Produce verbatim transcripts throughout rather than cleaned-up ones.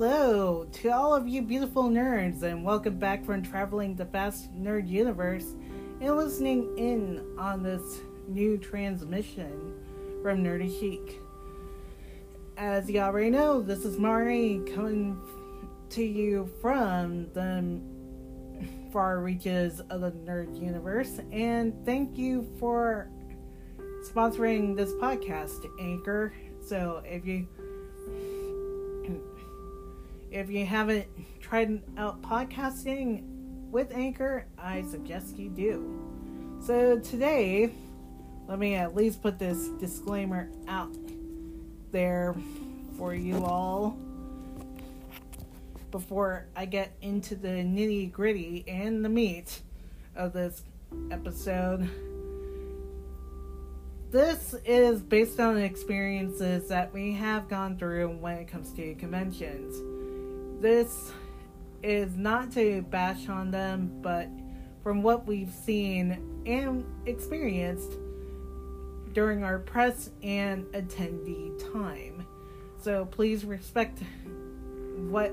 Hello to all of you beautiful nerds, and welcome back from traveling the vast nerd universe and listening in on this new transmission from Nerdy Chic. As you already know, this is Mari coming to you from the far reaches of the nerd universe, and thank you for sponsoring this podcast, Anchor. So if you If you haven't tried out podcasting with Anchor, I suggest you do. So today, let me at least put this disclaimer out there for you all before I get into the nitty gritty and the meat of this episode. This is based on experiences that we have gone through when it comes to conventions. This is not to bash on them, but from what we've seen and experienced during our press and attendee time. So please respect what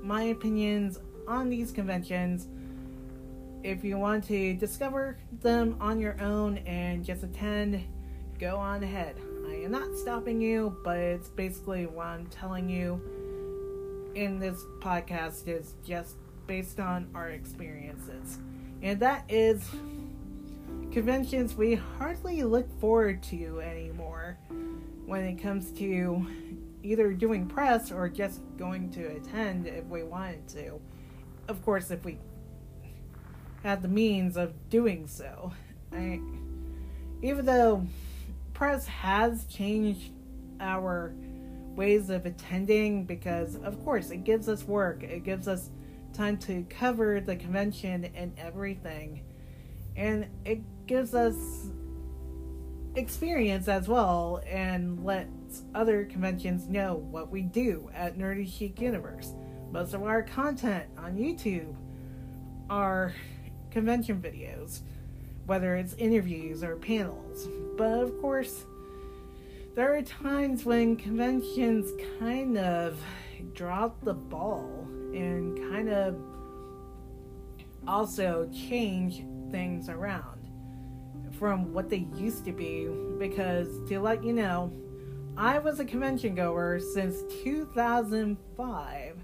my opinions on these conventions. If you want to discover them on your own and just attend, go on ahead. I am not stopping you, but it's basically what I'm telling you in this podcast is just based on our experiences, and that is conventions we hardly look forward to anymore when it comes to either doing press or just going to attend if we wanted to, of course if we had the means of doing so. I, even though press has changed our ways of attending, because of course it gives us work, it gives us time to cover the convention and everything, and it gives us experience as well and lets other conventions know what we do at Nerdy Chic Universe. Most of our content on YouTube are convention videos, whether it's interviews or panels, but of course there are times when conventions kind of drop the ball and kind of also change things around from what they used to be, because to let you know, I was a convention goer since two thousand five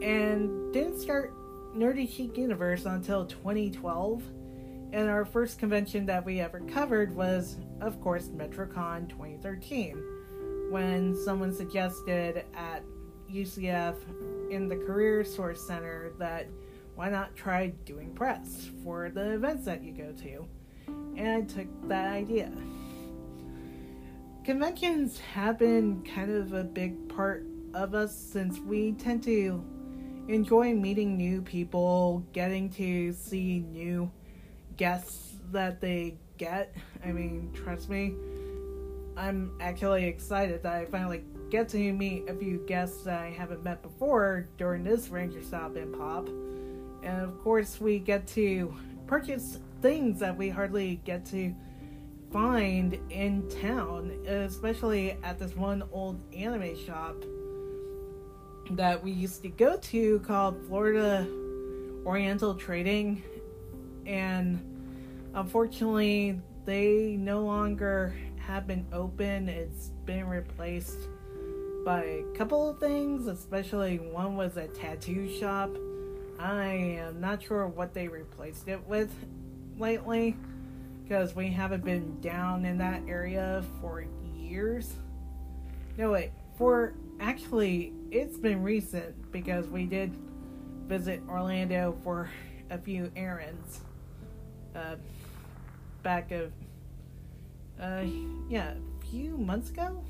and didn't start Nerdy Chic Universe until twenty twelve. And our first convention that we ever covered was, of course, MetroCon twenty thirteen, when someone suggested at U C F in the Career Source Center that why not try doing press for the events that you go to, and I took that idea. Conventions have been kind of a big part of us since we tend to enjoy meeting new people, getting to see new guests that they get. I mean, trust me, I'm actually excited that I finally get to meet a few guests that I haven't met before during this Ranger Stop in Pop, and of course we get to purchase things that we hardly get to find in town, especially at this one old anime shop that we used to go to called Florida Oriental Trading. And unfortunately, they no longer have been open. It's been replaced by a couple of things, especially one was a tattoo shop. I am not sure what they replaced it with lately, because we haven't been down in that area for years. No, wait, for actually, it's been recent, because we did visit Orlando for a few errands. Uh, back of, uh, yeah, a few months ago?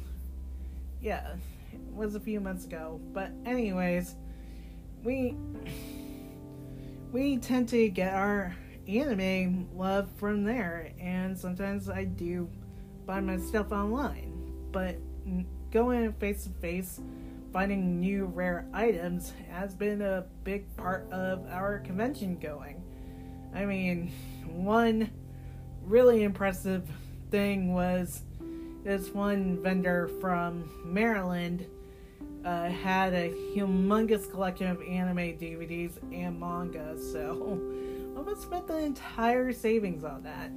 Yeah, it was a few months ago. But anyways, we, we tend to get our anime love from there, and sometimes I do buy my stuff online. But going face to face, finding new rare items has been a big part of our convention going. I mean, one really impressive thing was this one vendor from Maryland uh, had a humongous collection of anime D V Ds and manga, so I almost spent the entire savings on that.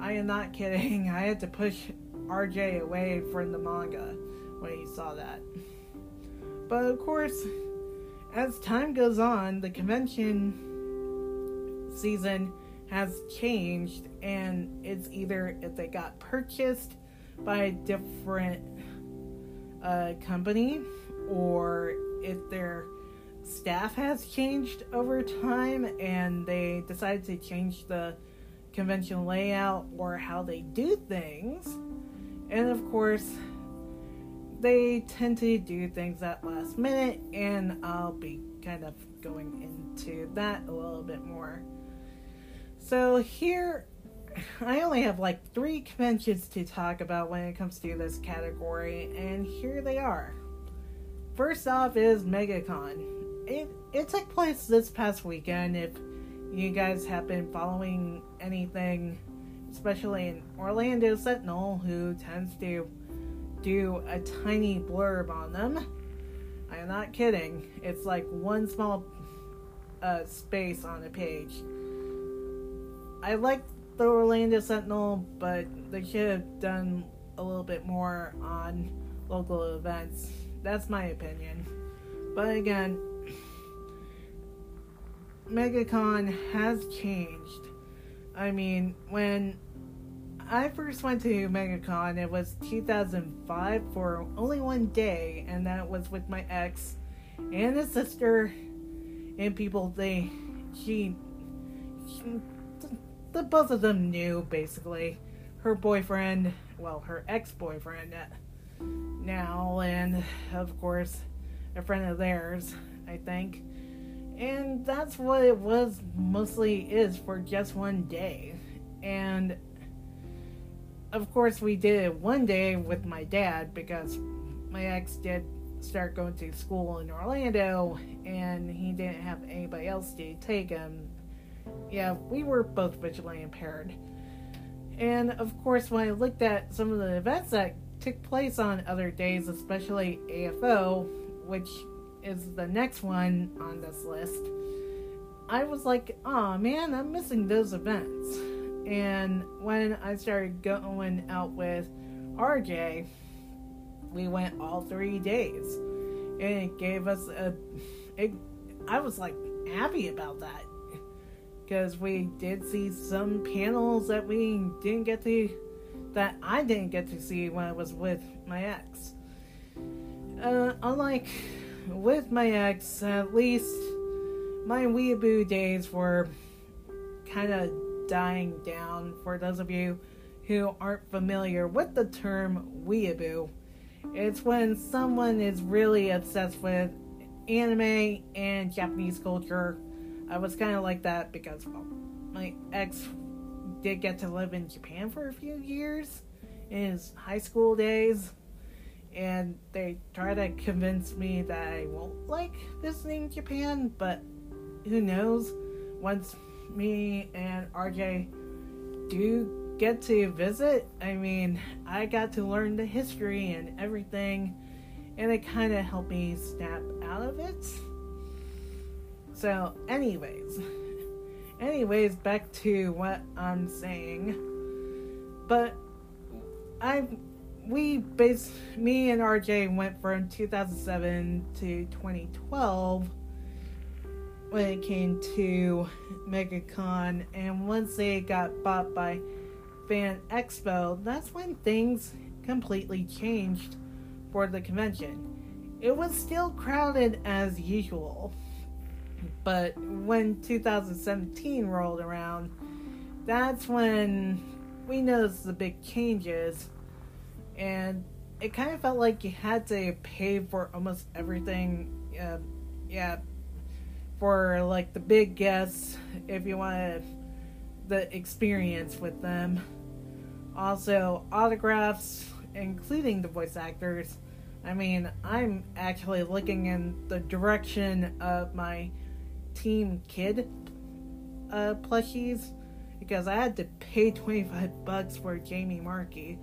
I am not kidding. I had to push R J away from the manga when he saw that. But of course, as time goes on, the convention season has changed, and it's either if they got purchased by a different uh, company, or if their staff has changed over time and they decided to change the convention layout or how they do things. And of course, they tend to do things at last minute, and I'll be kind of going into that a little bit more. So here, I only have like three conventions to talk about when it comes to this category, and here they are. First off is MegaCon. It, it took place this past weekend. If you guys have been following anything, especially in Orlando Sentinel, who tends to do a tiny blurb on them. I am not kidding. It's like one small uh, space on a page. I like the Orlando Sentinel, but they should have done a little bit more on local events. That's my opinion. But again, MegaCon has changed. I mean, when I first went to MegaCon, it was two thousand five for only one day, and that was with my ex and his sister and people they she, she the both of them knew, basically. Her boyfriend, well, her ex-boyfriend now, and of course a friend of theirs, I think. And that's what it was mostly is for just one day. And of course we did it one day with my dad because my ex did start going to school in Orlando and he didn't have anybody else to take him. Yeah, we were both visually impaired. And of course when I looked at some of the events that took place on other days, especially A F O, which is the next one on this list, I was like, oh man, I'm missing those events. And when I started going out with R J, we went all three days. And it gave us a... It, I was like happy about that. Because we did see some panels that we didn't get to... That I didn't get to see when I was with my ex. Uh, unlike... With my ex, at least my weeaboo days were kind of dying down. For those of you who aren't familiar with the term weeaboo, it's when someone is really obsessed with anime and Japanese culture. I was kind of like that because, well, my ex did get to live in Japan for a few years in his high school days. And they try to convince me that I won't like visiting Japan, but who knows? Once me and R J do get to visit, I mean, I got to learn the history and everything, and it kind of helped me snap out of it. So, anyways. Anyways, back to what I'm saying. But I... We based, me and R J went from two thousand seven to twenty twelve when it came to MegaCon, and once they got bought by Fan Expo, that's when things completely changed for the convention. It was still crowded as usual, but when two thousand seventeen rolled around, that's when we noticed the big changes. And it kind of felt like you had to pay for almost everything. Uh, yeah, for like the big guests, if you wanted the experience with them. Also, autographs, including the voice actors. I mean, I'm actually looking in the direction of my Team Kid uh, plushies because I had to pay twenty-five bucks for Jamie Markey.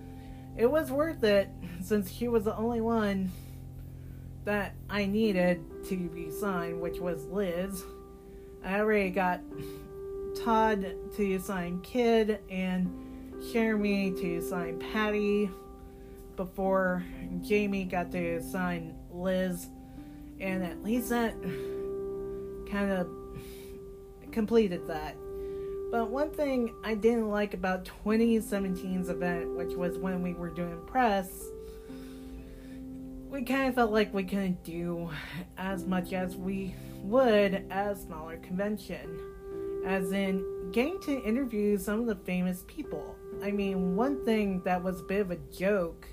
It was worth it, since she was the only one that I needed to be signed, which was Liz. I already got Todd to sign Kid and Jeremy to sign Patty before Jamie got to sign Liz, and at least that kind of completed that. But one thing I didn't like about twenty seventeen's event, which was when we were doing press, we kind of felt like we couldn't do as much as we would at a smaller convention, as in getting to interview some of the famous people. I mean, one thing that was a bit of a joke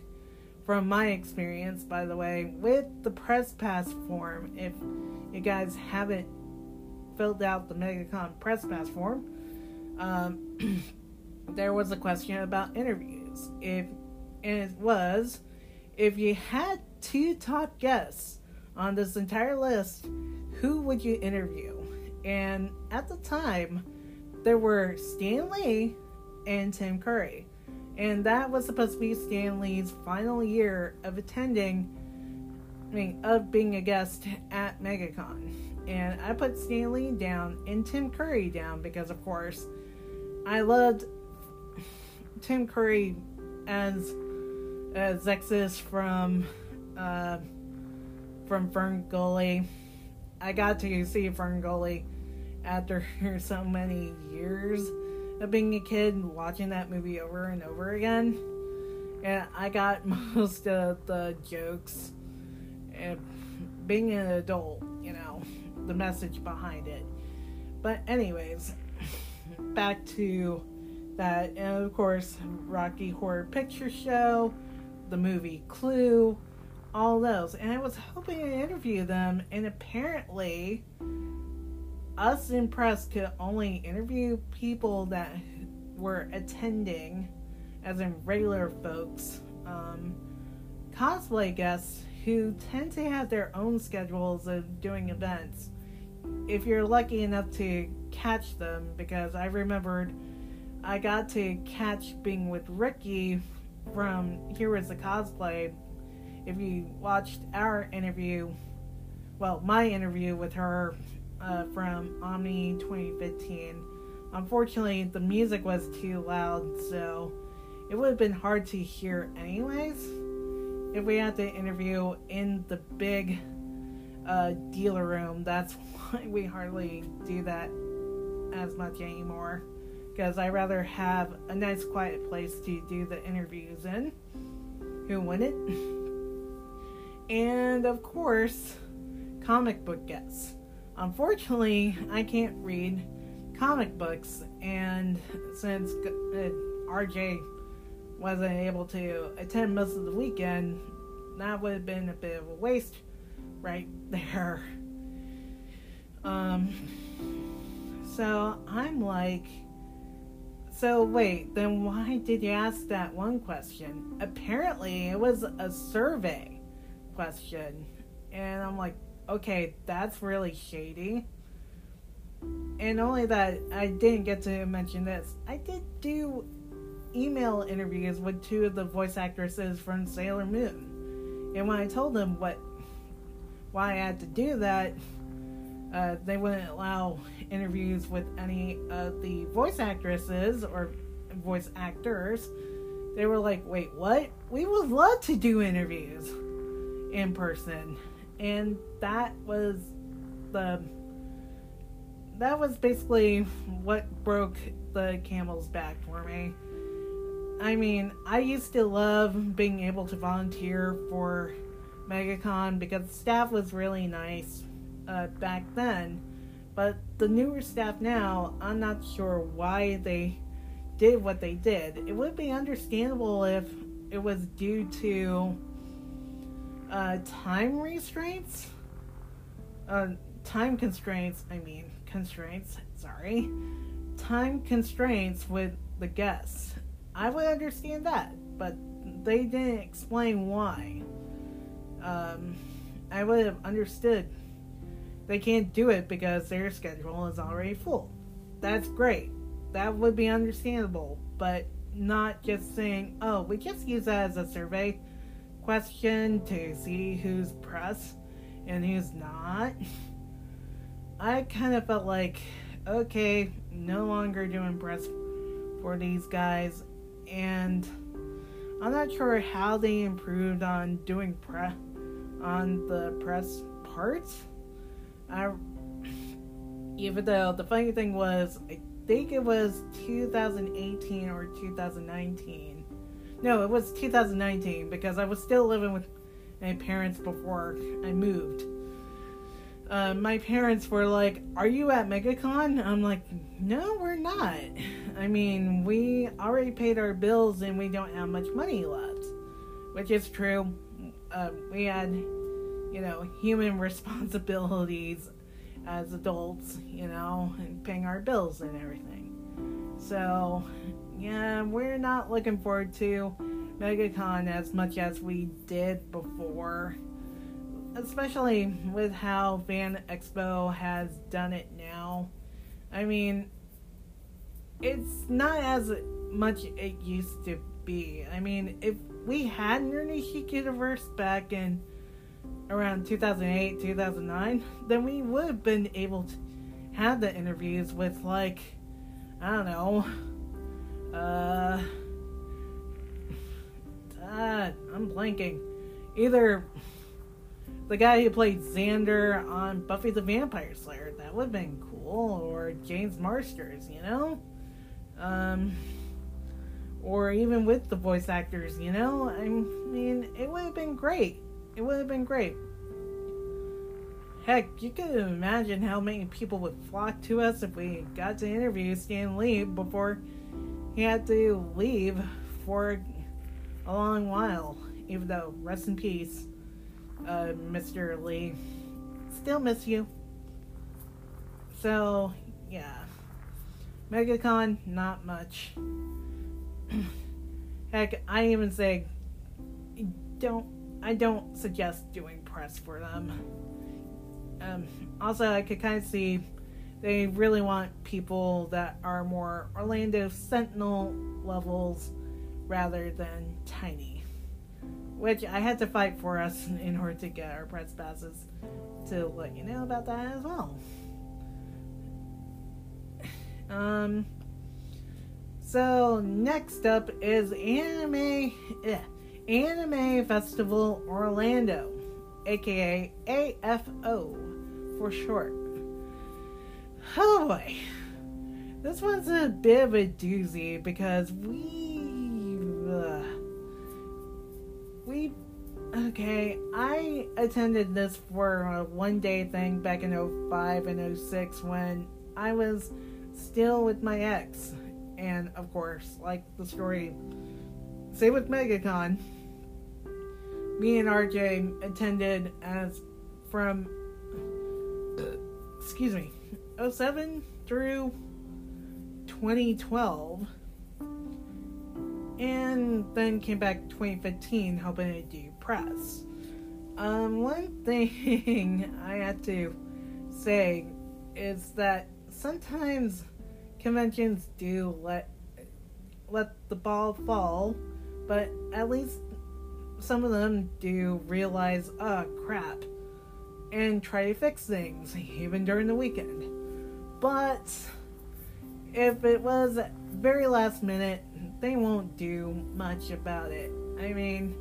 from my experience, by the way, with the press pass form, if you guys haven't filled out the MegaCon press pass form, um, there was a question about interviews. If and it was, if you had two top guests on this entire list, who would you interview? And at the time, there were Stan Lee and Tim Curry. And that was supposed to be Stan Lee's final year of attending, I mean, of being a guest at MegaCon. And I put Stan Lee down and Tim Curry down because, of course, I loved Tim Curry as as Zexus from uh, from Fern Gully. I got to see Fern Gully after so many years of being a kid and watching that movie over and over again. And I got most of the jokes. And being an adult, you know, the message behind it. But anyways, back to that. And of course, Rocky Horror Picture Show, the movie Clue, all those. And I was hoping to interview them, and apparently us in press could only interview people that were attending, as in regular folks. Um, cosplay guests who tend to have their own schedules of doing events, if you're lucky enough to catch them, because I remembered I got to catch being with Ricky from Heroes of Cosplay. If you watched our interview, well, my interview with her uh, from Omni twenty fifteen, unfortunately the music was too loud, so it would have been hard to hear anyways if we had to interview in the big uh, dealer room. That's why we hardly do that as much anymore, because I'd rather have a nice quiet place to do the interviews in. Who wouldn't? And, of course, comic book guests. Unfortunately, I can't read comic books, and since R J wasn't able to attend most of the weekend, that would have been a bit of a waste right there. Um, so, I'm like, so wait, then why did you ask that one question? Apparently, it was a survey question, and I'm like, okay, that's really shady. And only that I didn't get to mention this, I did do email interviews with two of the voice actresses from Sailor Moon, and when I told them what why I had to do that, uh, they wouldn't allow interviews with any of the voice actresses or voice actors. They were like, wait, what? We would love to do interviews in person. And that was the that was basically what broke the camel's back for me. I mean, I used to love being able to volunteer for MegaCon because the staff was really nice uh, back then, but the newer staff now, I'm not sure why they did what they did. It would be understandable if it was due to Uh, time restraints? Uh, time constraints, I mean, constraints, sorry. Time constraints with the guests. I would understand that, but they didn't explain why. Um, I would have understood they can't do it because their schedule is already full. That's great. That would be understandable, but not just saying, oh, we just use that as a survey question to see who's press. and he's not, I kind of felt like, okay, no longer doing press for these guys, and I'm not sure how they improved on doing press on the press part. I, even though the funny thing was, I think it was two thousand eighteen or two thousand nineteen. No, it was two thousand nineteen because I was still living with my parents before I moved. Uh, my parents were like, "Are you at MegaCon?" I'm like, "No, we're not. I mean, we already paid our bills and we don't have much money left," which is true. Uh, we had, you know, human responsibilities as adults, you know, and paying our bills and everything. So, yeah, we're not looking forward to MegaCon as much as we did before, especially with how Fan Expo has done it now. I mean, it's not as much it used to be. I mean, if we had Nerdy Geek Universe back in around two thousand eight, two thousand nine, then we would have been able to have the interviews with, like, I don't know, uh, uh I'm blanking. Either the guy who played Xander on Buffy the Vampire Slayer, that would have been cool, or James Marsters, you know? Um, or even with the voice actors, you know? I mean, it would have been great. It would have been great. Heck, you could imagine how many people would flock to us if we got to interview Stan Lee before he had to leave for a long while. Even though, rest in peace, uh, Mister Lee. Still miss you. So, yeah. MegaCon, not much. Heck, I even say, don't I don't suggest doing press for them. Um, also, I could kind of see they really want people that are more Orlando Sentinel levels rather than tiny, which I had to fight for us in order to get our press passes, to let you know about that as well. Um. So next up is anime. Ugh. Anime Festival Orlando, aka A F O for short. Oh boy. This one's a bit of a doozy because we... Uh, we... Okay, I attended this for a one-day thing back in oh five and oh six when I was still with my ex. And, of course, like the story... Same with MegaCon. Me and R J attended as from, excuse me, oh seven through twenty twelve, and then came back twenty fifteen helping to do press. Um, one thing I had to say is that sometimes conventions do let let the ball fall, but at least some of them do realize, oh crap, and try to fix things, even during the weekend. But if it was very last minute, they won't do much about it. I mean,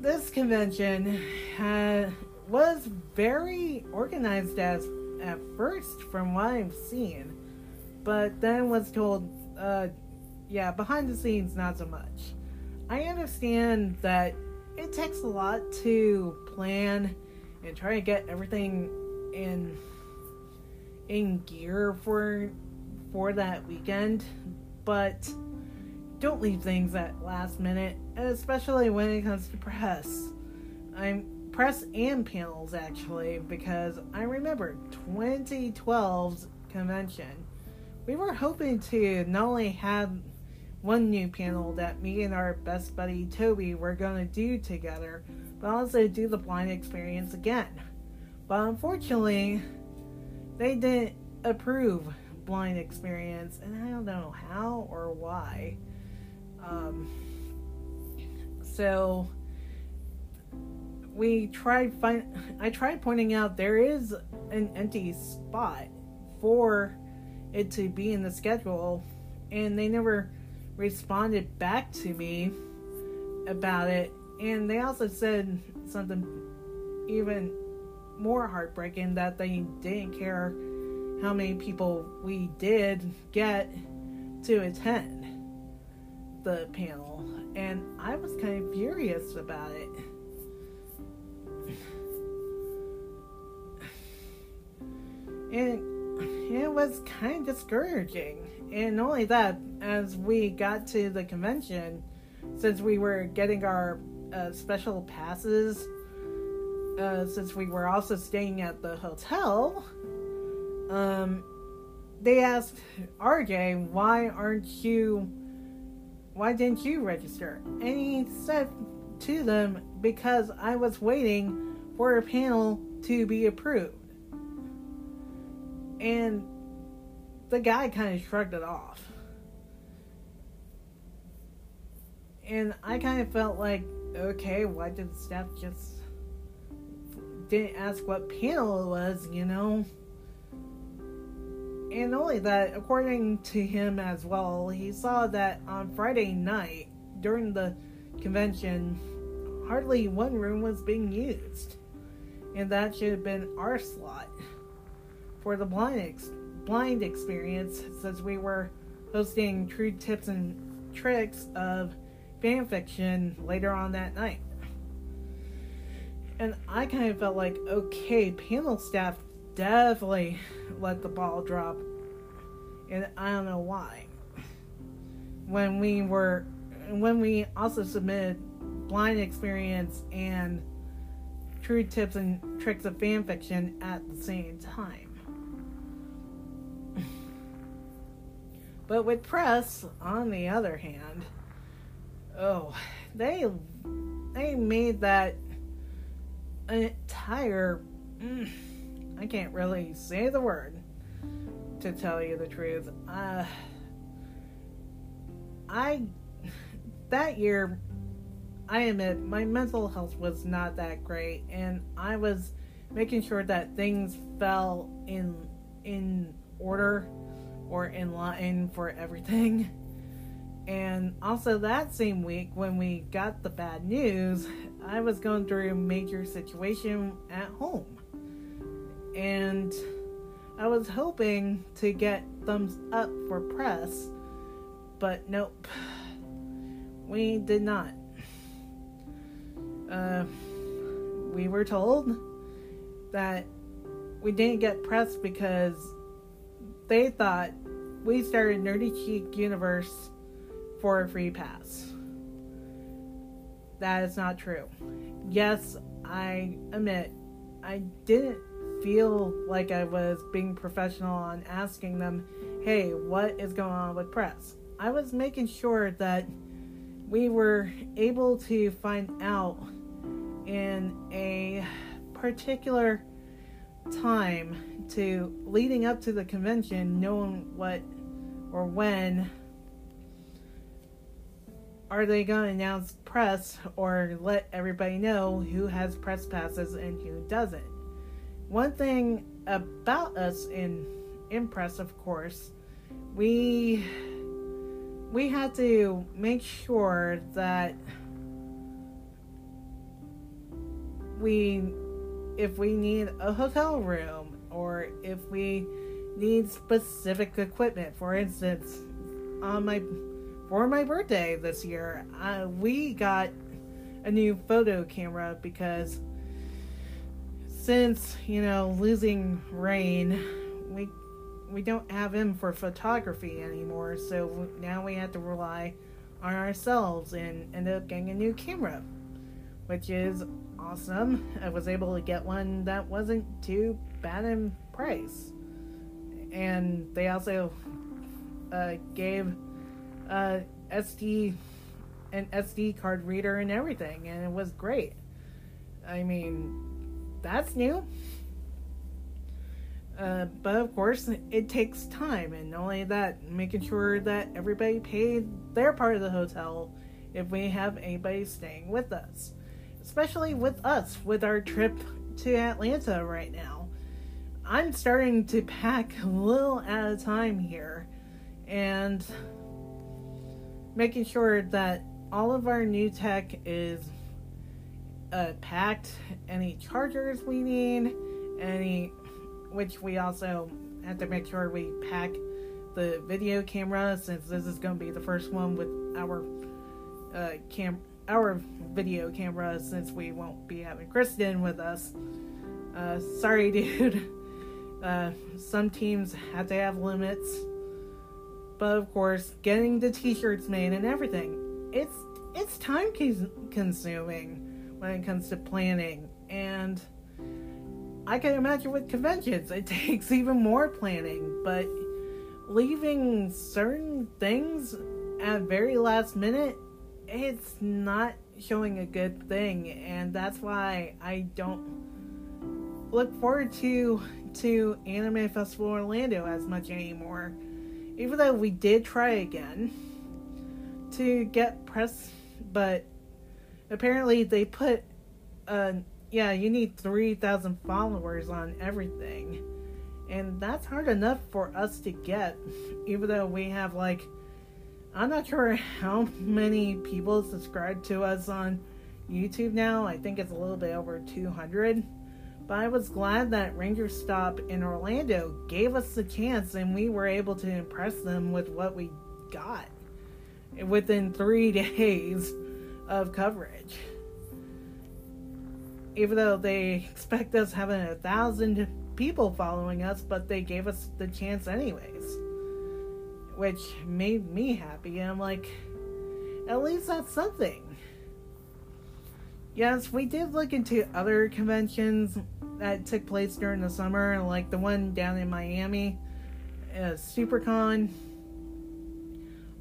this convention had, was very organized as at first, from what I've seen, but then was told, uh, yeah, behind the scenes, not so much. I understand that it takes a lot to plan and try to get everything in in gear for for that weekend, but don't leave things at last minute, especially when it comes to press. I'm press and panels, actually, because I remember twenty twelve's convention. We were hoping to not only have one new panel that me and our best buddy Toby were going to do together, but also do the blind experience again. But unfortunately, they didn't approve blind experience, and I don't know how or why. Um, so, we tried find I tried pointing out there is an empty spot for it to be in the schedule, and they never responded back to me about it. And they also said something even more heartbreaking, that they didn't care how many people we did get to attend the panel, and I was kind of furious about it. And it was kind of discouraging. And not only that, as we got to the convention, since we were getting our uh, special passes, uh, since we were also staying at the hotel, um, they asked R J, why aren't you, why didn't you register? And he said to them, because I was waiting for a panel to be approved. And the guy kind of shrugged it off. And I kind of felt like, okay, why did the staff just didn't ask what panel it was, you know? And only that, according to him as well, he saw that on Friday night during the convention, hardly one room was being used. And that should have been our slot for the blind ex- blind experience, since we were hosting True Tips and Tricks of Fanfiction later on that night. And I kind of felt like, okay, panel staff definitely let the ball drop, and I don't know why. When we were, when we also submitted blind experience and True Tips and Tricks of Fanfiction at the same time. But with press, on the other hand, oh, they they made that an entire, mm, I can't really say the word, to tell you the truth. Uh, I, that year, I admit, my mental health was not that great, and I was making sure that things fell in in order or in line for everything. And also that same week when we got the bad news, I was going through a major situation at home, and I was hoping to get thumbs up for press, but nope, we did not. Uh, we were told that we didn't get press because they thought we started Nerdy Geek Universe for a free pass. That is not true. Yes, I admit, I didn't feel like I was being professional on asking them, hey, what is going on with press? I was making sure that we were able to find out in a particular time to leading up to the convention, knowing what or when are they going to announce press or let everybody know who has press passes and who doesn't. One thing about us in, in press, of course, we we had to make sure that we, if we need a hotel room or if we need specific equipment. For instance, on my for my birthday this year, uh, we got a new photo camera because since, you know, losing Rain, we we don't have him for photography anymore, so now we have to rely on ourselves and end up getting a new camera, which is awesome. I was able to get one that wasn't too bad in price, and they also uh, gave uh, S D an S D card reader and everything, and it was great. I mean, that's new. Uh, but of course, it takes time, and not only that, making sure that everybody paid their part of the hotel if we have anybody staying with us. especially with us, with our trip to Atlanta right now. I'm starting to pack a little at a time here and making sure that all of our new tech is uh, packed, any chargers we need, any, which we also have to make sure we pack the video camera, since this is going to be the first one with our uh, cam, our video camera, since we won't be having Kristen with us. Uh, sorry, dude. Uh, some teams have to have limits, but of course, getting the t-shirts made and everything, it's it's time consuming when it comes to planning, and I can imagine with conventions, it takes even more planning, but leaving certain things at very last minute, it's not showing a good thing, and that's why I don't look forward to to Anime Festival Orlando as much anymore. Even though we did try again to get press, but apparently they put uh yeah, you need three thousand followers on everything. And that's hard enough for us to get, even though we have, like, I'm not sure how many people subscribe to us on YouTube now. I think it's a little bit over two hundred. But I was glad that Ranger Stop in Orlando gave us the chance and we were able to impress them with what we got within three days of coverage. Even though they expect us having a thousand people following us, but they gave us the chance anyways, which made me happy, and I'm like, at least that's something. Yes, we did look into other conventions that took place during the summer, like the one down in Miami, uh, Supercon.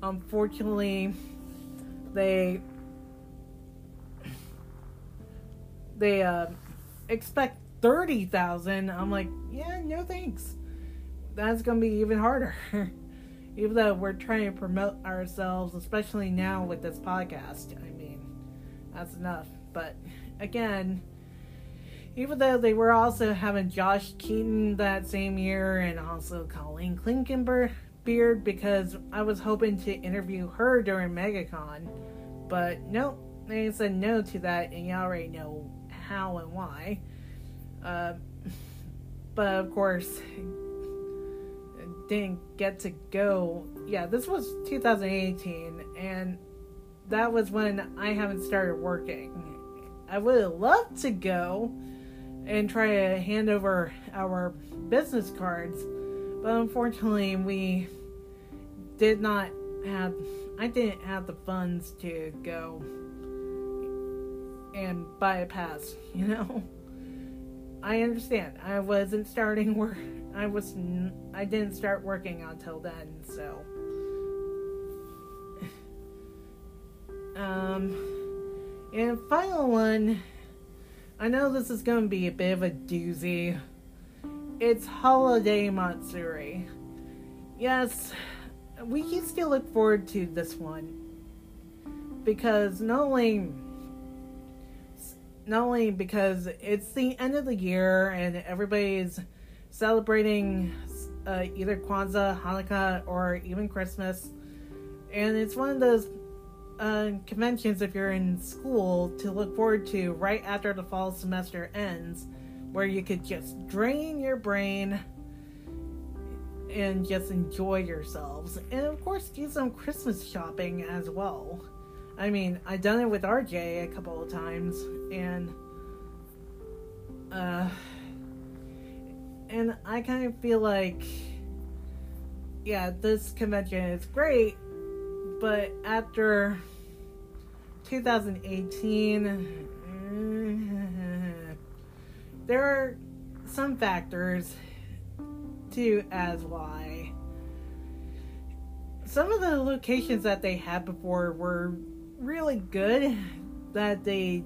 Unfortunately, they they uh, expect thirty thousand. I'm like, yeah, no thanks. That's going to be even harder. Even though we're trying to promote ourselves, especially now with this podcast. I mean, that's enough. But again, even though they were also having Josh Keaton that same year and also Colleen Klinkenbeard, because I was hoping to interview her during MegaCon. But nope, they said no to that, and you already know how and why. Uh, but of course, didn't get to go. Yeah, this was two thousand eighteen, and that was when I haven't started working. I would have loved to go and try to hand over our business cards, but unfortunately, we did not have, I didn't have the funds to go and buy a pass, you know? I understand. I wasn't starting work. I was. N- I didn't start working until then. So, um, and final one. I know this is going to be a bit of a doozy. It's Holiday Matsuri. Yes, we used to look forward to this one because not only. Not only because it's the end of the year and everybody's celebrating uh, either Kwanzaa, Hanukkah, or even Christmas. And it's one of those uh, conventions, if you're in school, to look forward to right after the fall semester ends, where you could just drain your brain and just enjoy yourselves. And of course, do some Christmas shopping as well. I mean, I've done it with R J a couple of times, and uh, and I kind of feel like, yeah, this convention is great, but after twenty eighteen, there are some factors to as why. Some of the locations that they had before were really good that they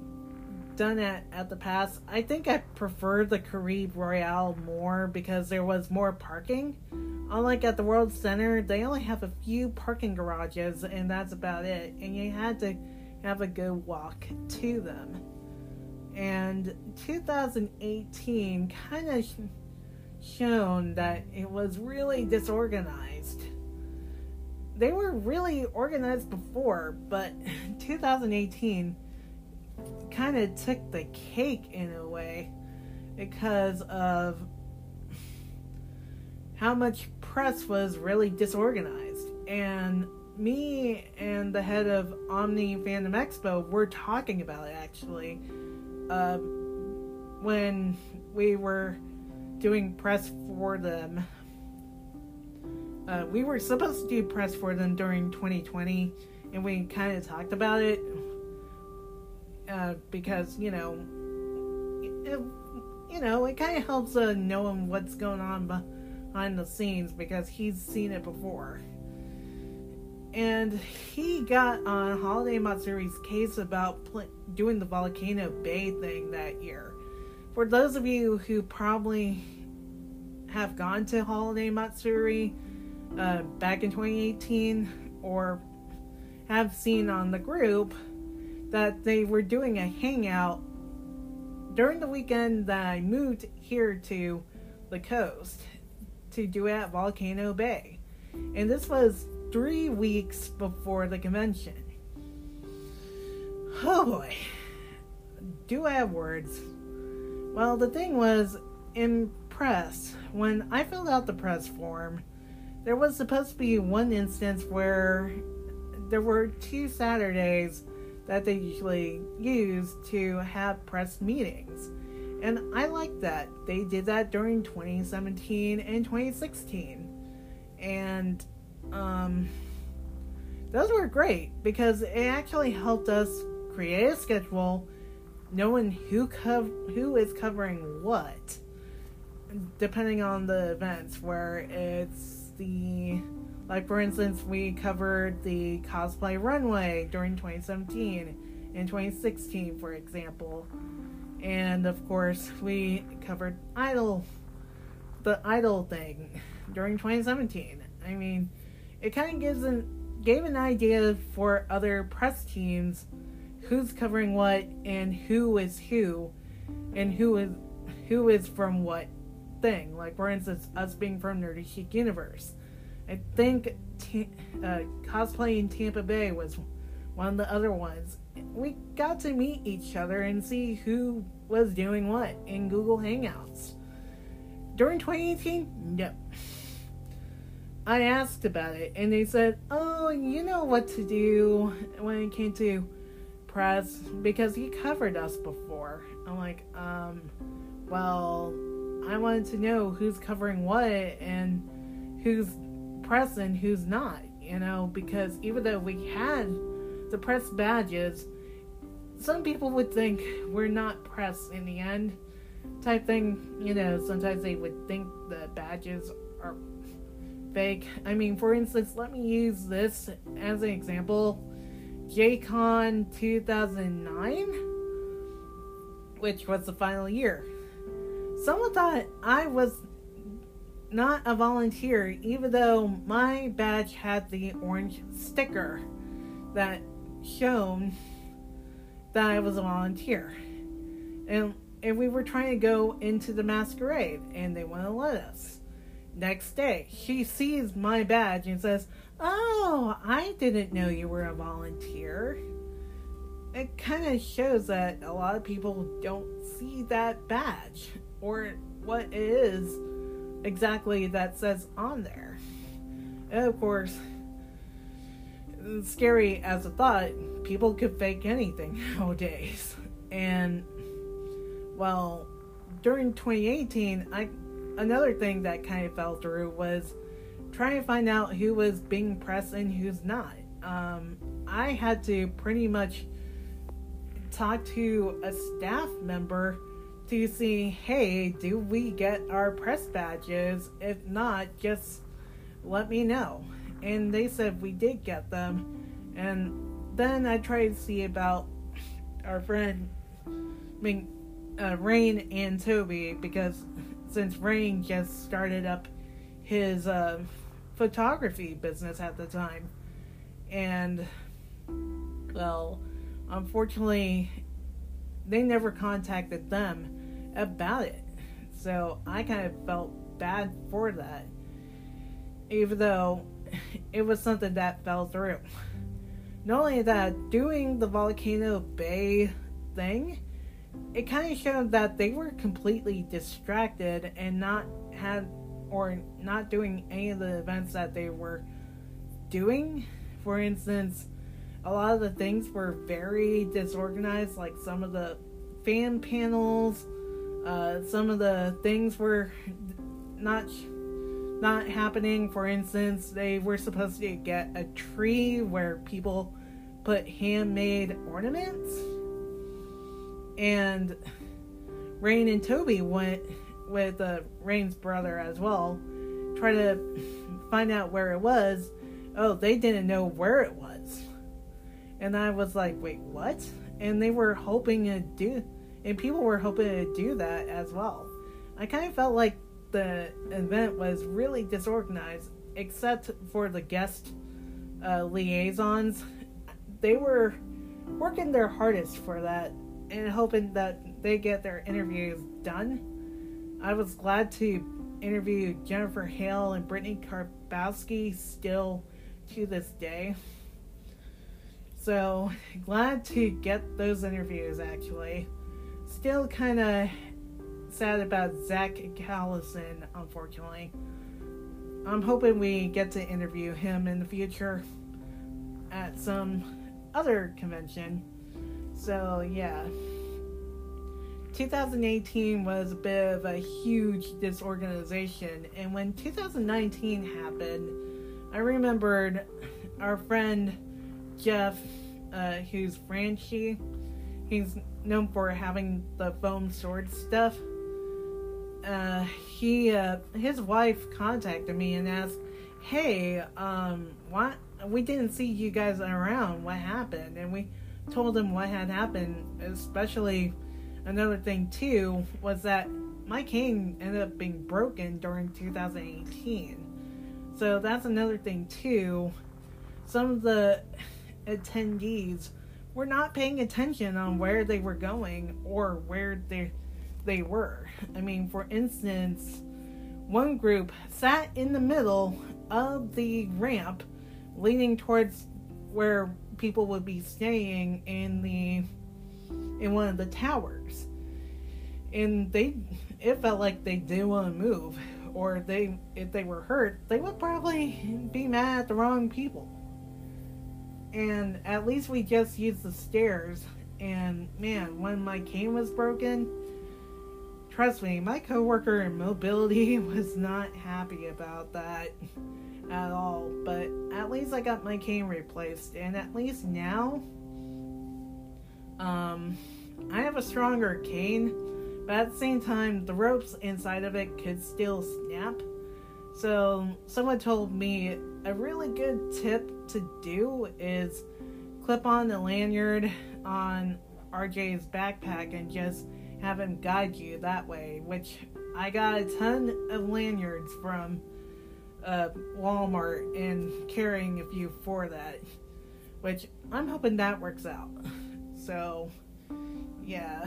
done at, at the past. I think I preferred the Caribe Royale more because there was more parking. Unlike at the World Center, they only have a few parking garages and that's about it. And you had to have a good walk to them. And twenty eighteen kind of sh- shown that it was really disorganized. They were really organized before, but twenty eighteen kind of took the cake in a way because of how much press was really disorganized. And me and the head of Omni Fandom Expo were talking about it, actually, uh, when we were doing press for them. Uh, we were supposed to do press for them during twenty twenty, and we kind of talked about it uh, because, you know, it, you know, it kind of helps uh, knowing what's going on behind the scenes because he's seen it before. And he got on Holiday Matsuri's case about pl- doing the Volcano Bay thing that year. For those of you who probably have gone to Holiday Matsuri uh, back in twenty eighteen or have seen on the group that they were doing a hangout during the weekend that I moved here to the coast to do it at Volcano Bay. And this was three weeks before the convention. Oh boy. Do I have words? Well, the thing was, in press, when I filled out the press form, there was supposed to be one instance where there were two Saturdays that they usually use to have press meetings. And I like that. They did that during twenty seventeen and twenty sixteen. And Um, those were great because it actually helped us create a schedule, knowing who cov- who is covering what, depending on the events. Where it's the, like for instance, we covered the cosplay runway during twenty seventeen and twenty sixteen, for example, and of course we covered Idol, the Idol thing during twenty seventeen. I mean. It kind of gives an gave an idea for other press teams who's covering what and who is who and who is who is from what thing. Like for instance, us being from Nerdy Geek Universe, I think t- uh, Cosplay in Tampa Bay was one of the other ones. We got to meet each other and see who was doing what in Google Hangouts during twenty eighteen. No. I asked about it, and they said, oh, you know what to do when it came to press, because he covered us before. I'm like, um, well, I wanted to know who's covering what, and who's press and who's not, you know, because even though we had the press badges, some people would think we're not press in the end, type thing, you know, sometimes they would think the badges are fake. I mean, for instance, let me use this as an example. J-Con two thousand nine, which was the final year. Someone thought I was not a volunteer, even though my badge had the orange sticker that shown that I was a volunteer. And, and we were trying to go into the masquerade, and they wouldn't let us. Next day, she sees my badge and says, oh, I didn't know you were a volunteer. It kind of shows that a lot of people don't see that badge or what it is exactly that says on there. And of course, scary as a thought, people could fake anything nowadays. And, well, during twenty eighteen, I... Another thing that kind of fell through was trying to find out who was being pressed and who's not. Um, I had to pretty much talk to a staff member to see, hey, do we get our press badges? If not, just let me know. And they said we did get them. And then I tried to see about our friend, I mean, uh, Rain and Toby, because since Rain just started up his uh, photography business at the time. And, well, unfortunately, they never contacted them about it. So I kind of felt bad for that, even though it was something that fell through. Not only that, doing the Volcano Bay thing, it kind of showed that they were completely distracted and not had or not doing any of the events that they were doing. For instance, a lot of the things were very disorganized, like some of the fan panels, uh, some of the things were not not happening. For instance, they were supposed to get a tree where people put handmade ornaments, and Rain and Toby went with uh, Rain's brother as well, try to find out where it was. Oh, they didn't know where it was. And I was like, wait, what? And they were hoping to do, and people were hoping to do that as well. I kind of felt like the event was really disorganized, except for the guest uh, liaisons. They were working their hardest for that and hoping that they get their interviews done. I was glad to interview Jennifer Hale and Brittany Karbowski still to this day. So glad to get those interviews, actually. Still kind of sad about Zach Callison, unfortunately. I'm hoping we get to interview him in the future at some other convention. So yeah, twenty eighteen was a bit of a huge disorganization, and when two thousand nineteen happened, I remembered our friend Jeff, uh, who's Franchi. He's known for having the foam sword stuff. Uh, he, uh, his wife contacted me and asked, "Hey, um, what? We didn't see you guys around. What happened?" And we told him what had happened. Especially, another thing too was that my cane ended up being broken during two thousand eighteen. So that's another thing too. Some of the attendees were not paying attention on where they were going or where they they were. I mean, for instance, one group sat in the middle of the ramp leaning towards where people would be staying in the in one of the towers, and they it felt like they didn't want to move, or they if they were hurt, they would probably be mad at the wrong people. And at least we just used the stairs. And man, when my cane was broken, trust me, my coworker in mobility was not happy about that at all. But at least I got my cane replaced, and at least now um I have a stronger cane, but at the same time the ropes inside of it could still snap. So someone told me a really good tip to do is clip on the lanyard on R J's backpack and just have him guide you that way, which I got a ton of lanyards from uh, Walmart and carrying a few for that, which I'm hoping that works out. So yeah,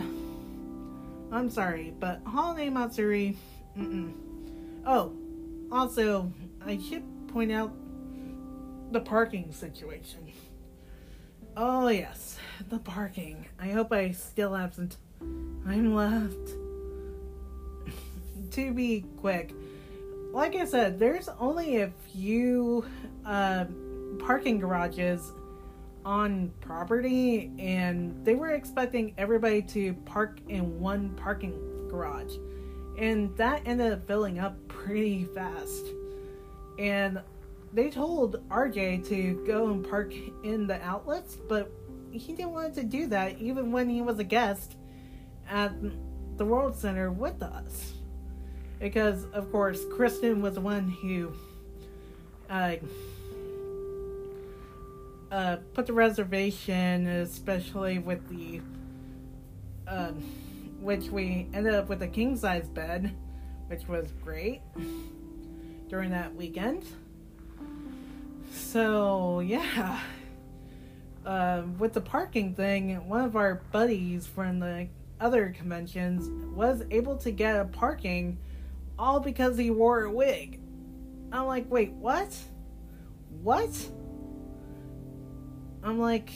I'm sorry, but Holiday Matsuri, mm-mm. Oh, also, I should point out the parking situation. Oh yes, the parking. I hope I still have some time left. To be quick, like I said, there's only a few uh, parking garages on property, and they were expecting everybody to park in one parking garage, and that ended up filling up pretty fast. And they told R J to go and park in the outlets, but he didn't want to do that even when he was a guest at the World Center with us, because of course Kristen was the one who uh, uh, put the reservation, especially with the um, which we ended up with a king size bed, which was great during that weekend. So yeah, uh, with the parking thing, one of our buddies from the other conventions was able to get a parking all because he wore a wig. I'm like, wait, what? What? I'm like,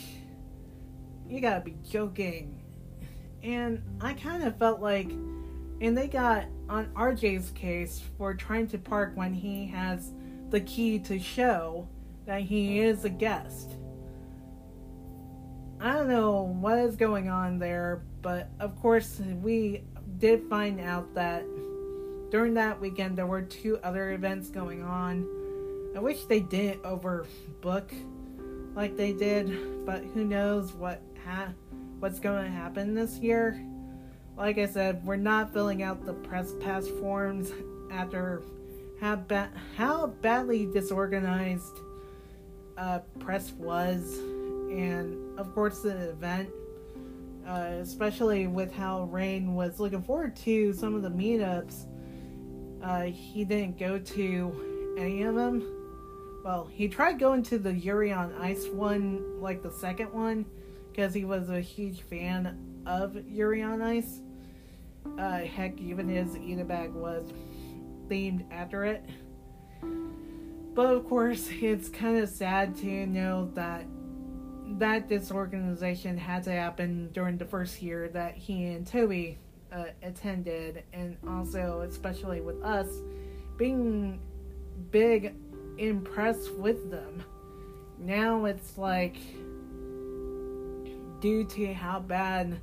you gotta be joking. And I kind of felt like, and they got on R J's case for trying to park when he has the key to show that he is a guest. I don't know what is going on there, but of course we did find out that during that weekend there were two other events going on. I wish they didn't overbook like they did, but who knows what ha- what's going to happen this year. Like I said, we're not filling out the press pass forms after how, ba- how badly disorganized uh, press was, and of course the event, uh, especially with how Rain was looking forward to some of the meetups. Uh, he didn't go to any of them. Well, he tried going to the Yuri on Ice one, like the second one, because he was a huge fan of Yuri on Ice. Uh, heck, even his Eat a Bag was themed after it. But of course, it's kind of sad to know that that disorganization had to happen during the first year that he and Toby uh, attended, and also especially with us being big impressed with them. Now it's like, due to how bad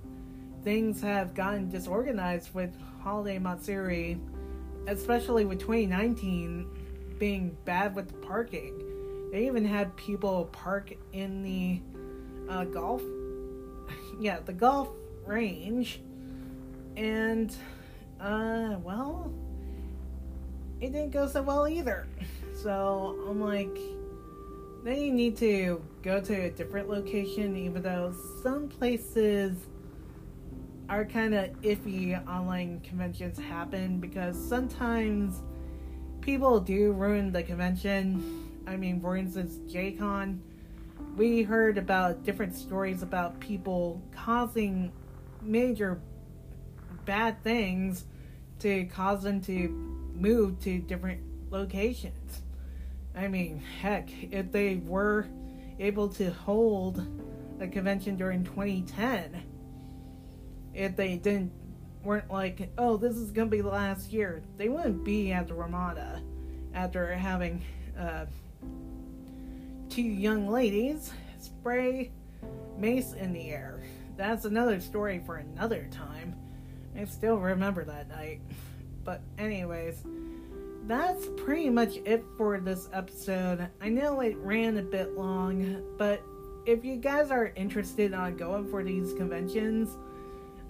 things have gotten disorganized with Holiday Matsuri, especially with twenty nineteen being bad with the parking. They even had people park in the uh, golf, yeah, the golf range, and, uh, well, it didn't go so well either. So I'm like, they need to go to a different location, even though some places are kind of iffy online conventions happen, because sometimes people do ruin the convention. I mean, for instance, J-Con, we heard about different stories about people causing major bad things to cause them to move to different locations. I mean, heck, if they were able to hold a convention during twenty ten, if they didn't, weren't like, oh, this is going to be the last year, they wouldn't be at the Ramada after having uh, two young ladies spray mace in the air. That's another story for another time. I still remember that night. But anyways, that's pretty much it for this episode. I know it ran a bit long, but if you guys are interested on going for these conventions,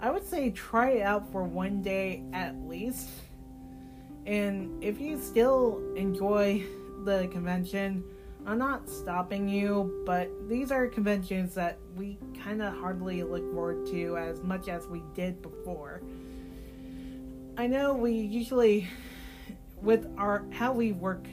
I would say try it out for one day at least. And if you still enjoy the convention, I'm not stopping you, but these are conventions that we kind of hardly look forward to as much as we did before. I know we usually, with our how we work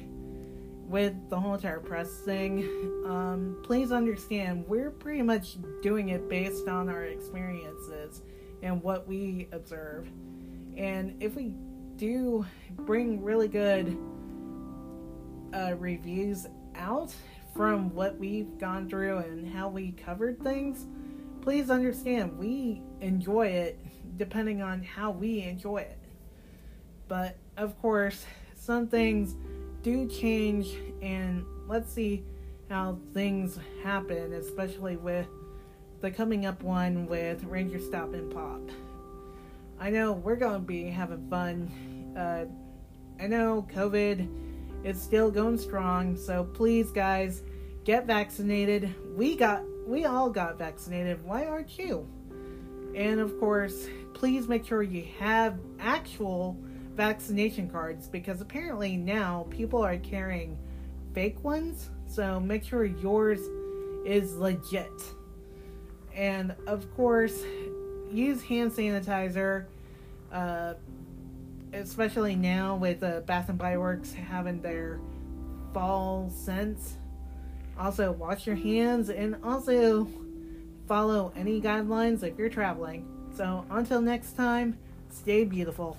with the whole entire press thing, um, please understand we're pretty much doing it based on our experiences and what we observe. And if we do bring really good uh, reviews out from what we've gone through and how we covered things, please understand we enjoy it depending on how we enjoy it. But of course, some things do change, and let's see how things happen, especially with the coming up one with Ranger Stop and Pop. I know we're going to be having fun. Uh, I know COVID is still going strong, so please, guys, get vaccinated. We got, we all got vaccinated. Why aren't you? And of course, please make sure you have actual vaccination cards, because apparently now people are carrying fake ones, so make sure yours is legit. And of course, use hand sanitizer, uh, especially now with uh, Bath and Body Works having their fall scents. Also, wash your hands and also follow any guidelines if you're traveling. So until next time, stay beautiful.